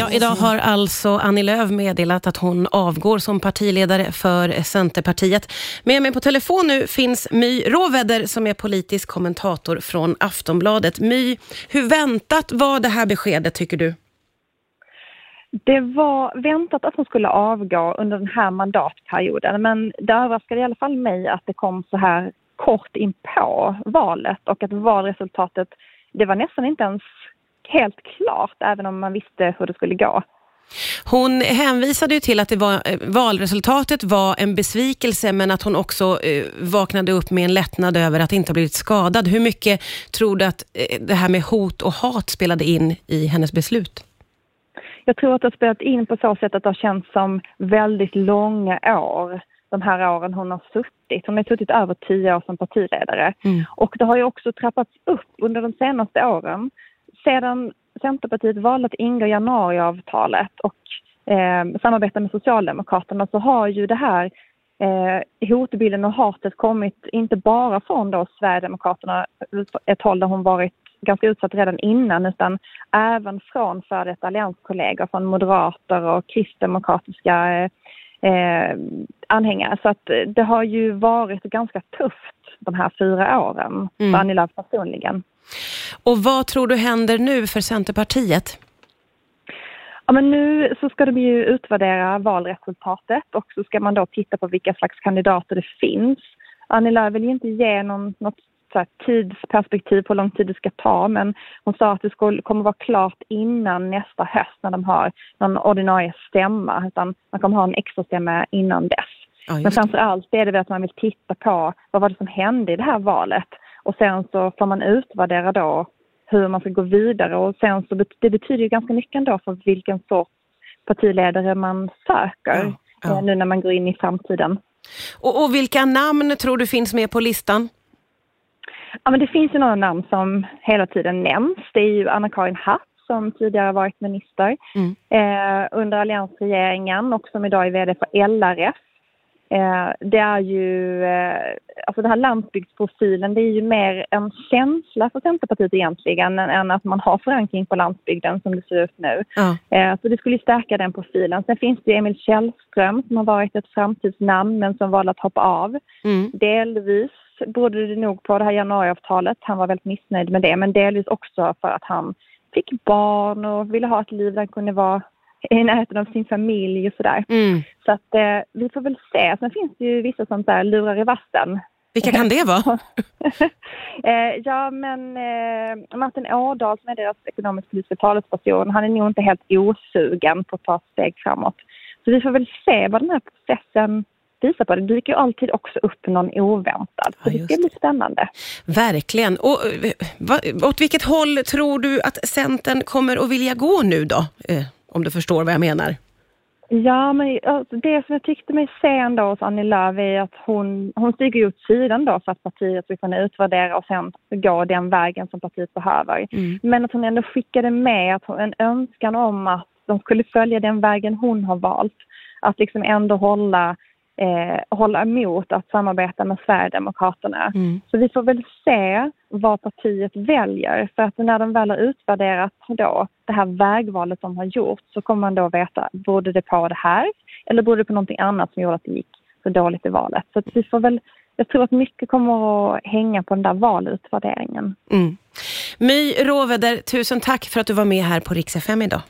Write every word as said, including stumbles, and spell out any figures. Ja, idag har alltså Annie Lööf meddelat att hon avgår som partiledare för Centerpartiet. Med mig på telefon nu finns My Råvädder som är politisk kommentator från Aftonbladet. My, hur väntat var det här beskedet tycker du? Det var väntat att hon skulle avgå under den här mandatperioden, men det överraskade i alla fall mig att det kom så här kort in på valet och att valresultatet, det var nästan inte ens helt klart även om man visste hur det skulle gå. Hon hänvisade ju till att det var, valresultatet var en besvikelse men att hon också vaknade upp med en lättnad över att inte ha blivit skadad. Hur mycket tror du att det här med hot och hat spelade in i hennes beslut? Jag tror att det har spelat in på så sätt att det har känts som väldigt långa år. De här åren hon har suttit. Hon har suttit över tio år som partiledare. Mm. Och det har ju också trappats upp under de senaste åren. Sedan Centerpartiet valde att ingå januariavtalet och eh, samarbeta med Socialdemokraterna så har ju det här eh, hotbilden och hatet kommit inte bara från då Sverigedemokraterna, ett håll där hon varit ganska utsatt redan innan, utan även från för detta allianskollegor från Moderater och kristdemokratiska eh, Eh, anhängare. Så att det har ju varit ganska tufft de här fyra åren mm. för Annie Lööf personligen. Och vad tror du händer nu för Centerpartiet? Ja, men nu så ska de ju utvärdera valresultatet och så ska man då titta på vilka slags kandidater det finns. Annie Lööf vill ju inte ge någon, något så här tidsperspektiv på hur lång tid det ska ta, men hon sa att det skulle, kommer vara klart innan nästa höst när de har någon ordinarie stämma, utan man kommer ha en extra stämma innan dess. Ja, men framförallt är det väl att man vill titta på vad var det som hände i det här valet och sen så får man utvärdera då hur man ska gå vidare och sen så bet- det betyder ju ganska mycket ändå för vilken sorts partiledare man söker ja, ja. nu när man går in i framtiden. Och, och vilka namn tror du finns med på listan? Ja, men det finns ju några namn som hela tiden nämns. Det är ju Anna-Karin Hatt som tidigare varit minister mm. eh, under alliansregeringen och som idag är vd för L R F. Eh, det är ju, eh, alltså den här landsbygdsprofilen, det är ju mer en känsla för Centerpartiet egentligen än, än att man har förankring på landsbygden som det ser ut nu. Mm. Eh, så det skulle stärka den profilen. Sen finns det Emil Källström som har varit ett framtidsnamn men som valde att hoppa av mm. delvis. Borde det nog på det här januariavtalet. Han var väldigt missnöjd med det. Men delvis också för att han fick barn och ville ha ett liv där han kunde vara i närheten av sin familj och sådär. Mm. Så att eh, vi får väl se. Sen finns det ju vissa sånt där lurar i vassen. Vilka kan det vara? eh, ja men eh, Martin Ådahl som är deras ekonomisk-politiska talesperson. Han är nog inte helt osugen på att ta steg framåt. Så vi får väl se vad den här processen visar på. Det dyker ju alltid också upp någon oväntad. Så ja, det ska bli spännande. Verkligen. Och va, åt vilket håll tror du att Centern kommer att vilja gå nu då? Eh, om du förstår vad jag menar. Ja, men det som jag tyckte mig se ändå hos Annie Lööf är att hon, hon stiger ut sidan då för att partiet ska kunna utvärdera och sen gå den vägen som partiet behöver. Mm. Men att hon ändå skickade med att hon, en önskan om att de skulle följa den vägen hon har valt. Att liksom ändå hålla Eh, hålla emot att samarbeta med Sverigedemokraterna. Mm. Så vi får väl se vad partiet väljer. För att när de väl har utvärderat då, det här vägvalet de har gjort så kommer man då veta, borde det på det här? Eller borde det på någonting annat som gjorde att det gick så dåligt i valet? Så att vi får väl, jag tror att mycket kommer att hänga på den där valutvärderingen. Mm. My Råvädder, tusen tack för att du var med här på RiksfM idag.